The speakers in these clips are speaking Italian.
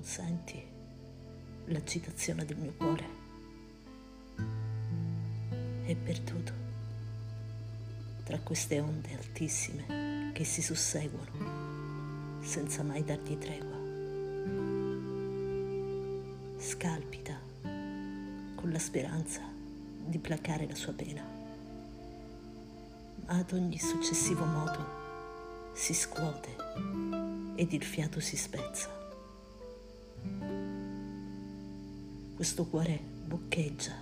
non senti l'agitazione del mio cuore. È perduto tra queste onde altissime che si susseguono senza mai dargli tregua. Scalpita con la speranza di placare la sua pena, ma ad ogni successivo moto si scuote ed il fiato si spezza. Questo cuore boccheggia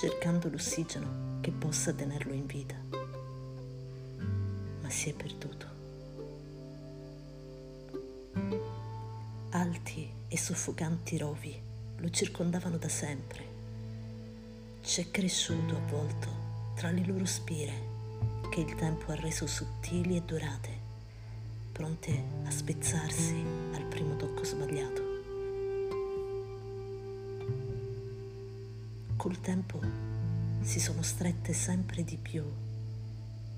cercando l'ossigeno che possa tenerlo in vita, ma si è perduto. Alti e soffocanti rovi lo circondavano da sempre. C'è cresciuto avvolto tra le loro spire che il tempo ha reso sottili e dorate, pronte a spezzarsi al primo tocco sbagliato. Col tempo si sono strette sempre di più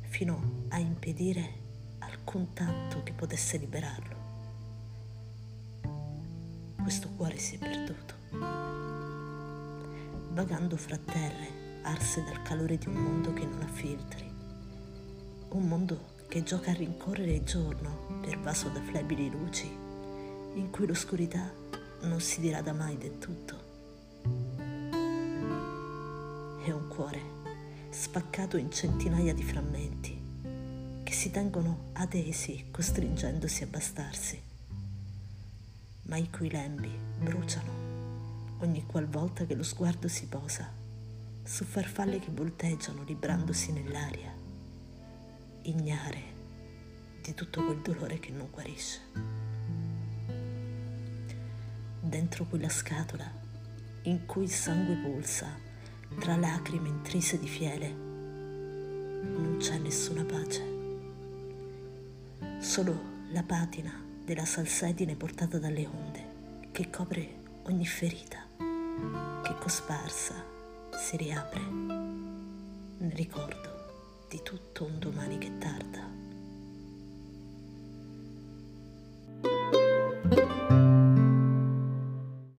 fino a impedire alcun tatto che potesse liberarlo. Questo cuore si è perduto, vagando fra terre arse dal calore di un mondo che non ha filtri, un mondo che gioca a rincorrere il giorno pervaso da flebili luci, in cui l'oscurità non si dirada mai del tutto. È un cuore spaccato in centinaia di frammenti che si tengono adesi, costringendosi a bastarsi, ma i cui lembi bruciano ogni qualvolta che lo sguardo si posa su farfalle che volteggiano librandosi nell'aria, ignare di tutto quel dolore che non guarisce. Dentro quella scatola in cui il sangue pulsa tra lacrime intrise di fiele non c'è nessuna pace, solo la patina della salsedine portata dalle onde che copre ogni ferita che cosparsa si riapre nel ricordo di tutto un domani che tarda.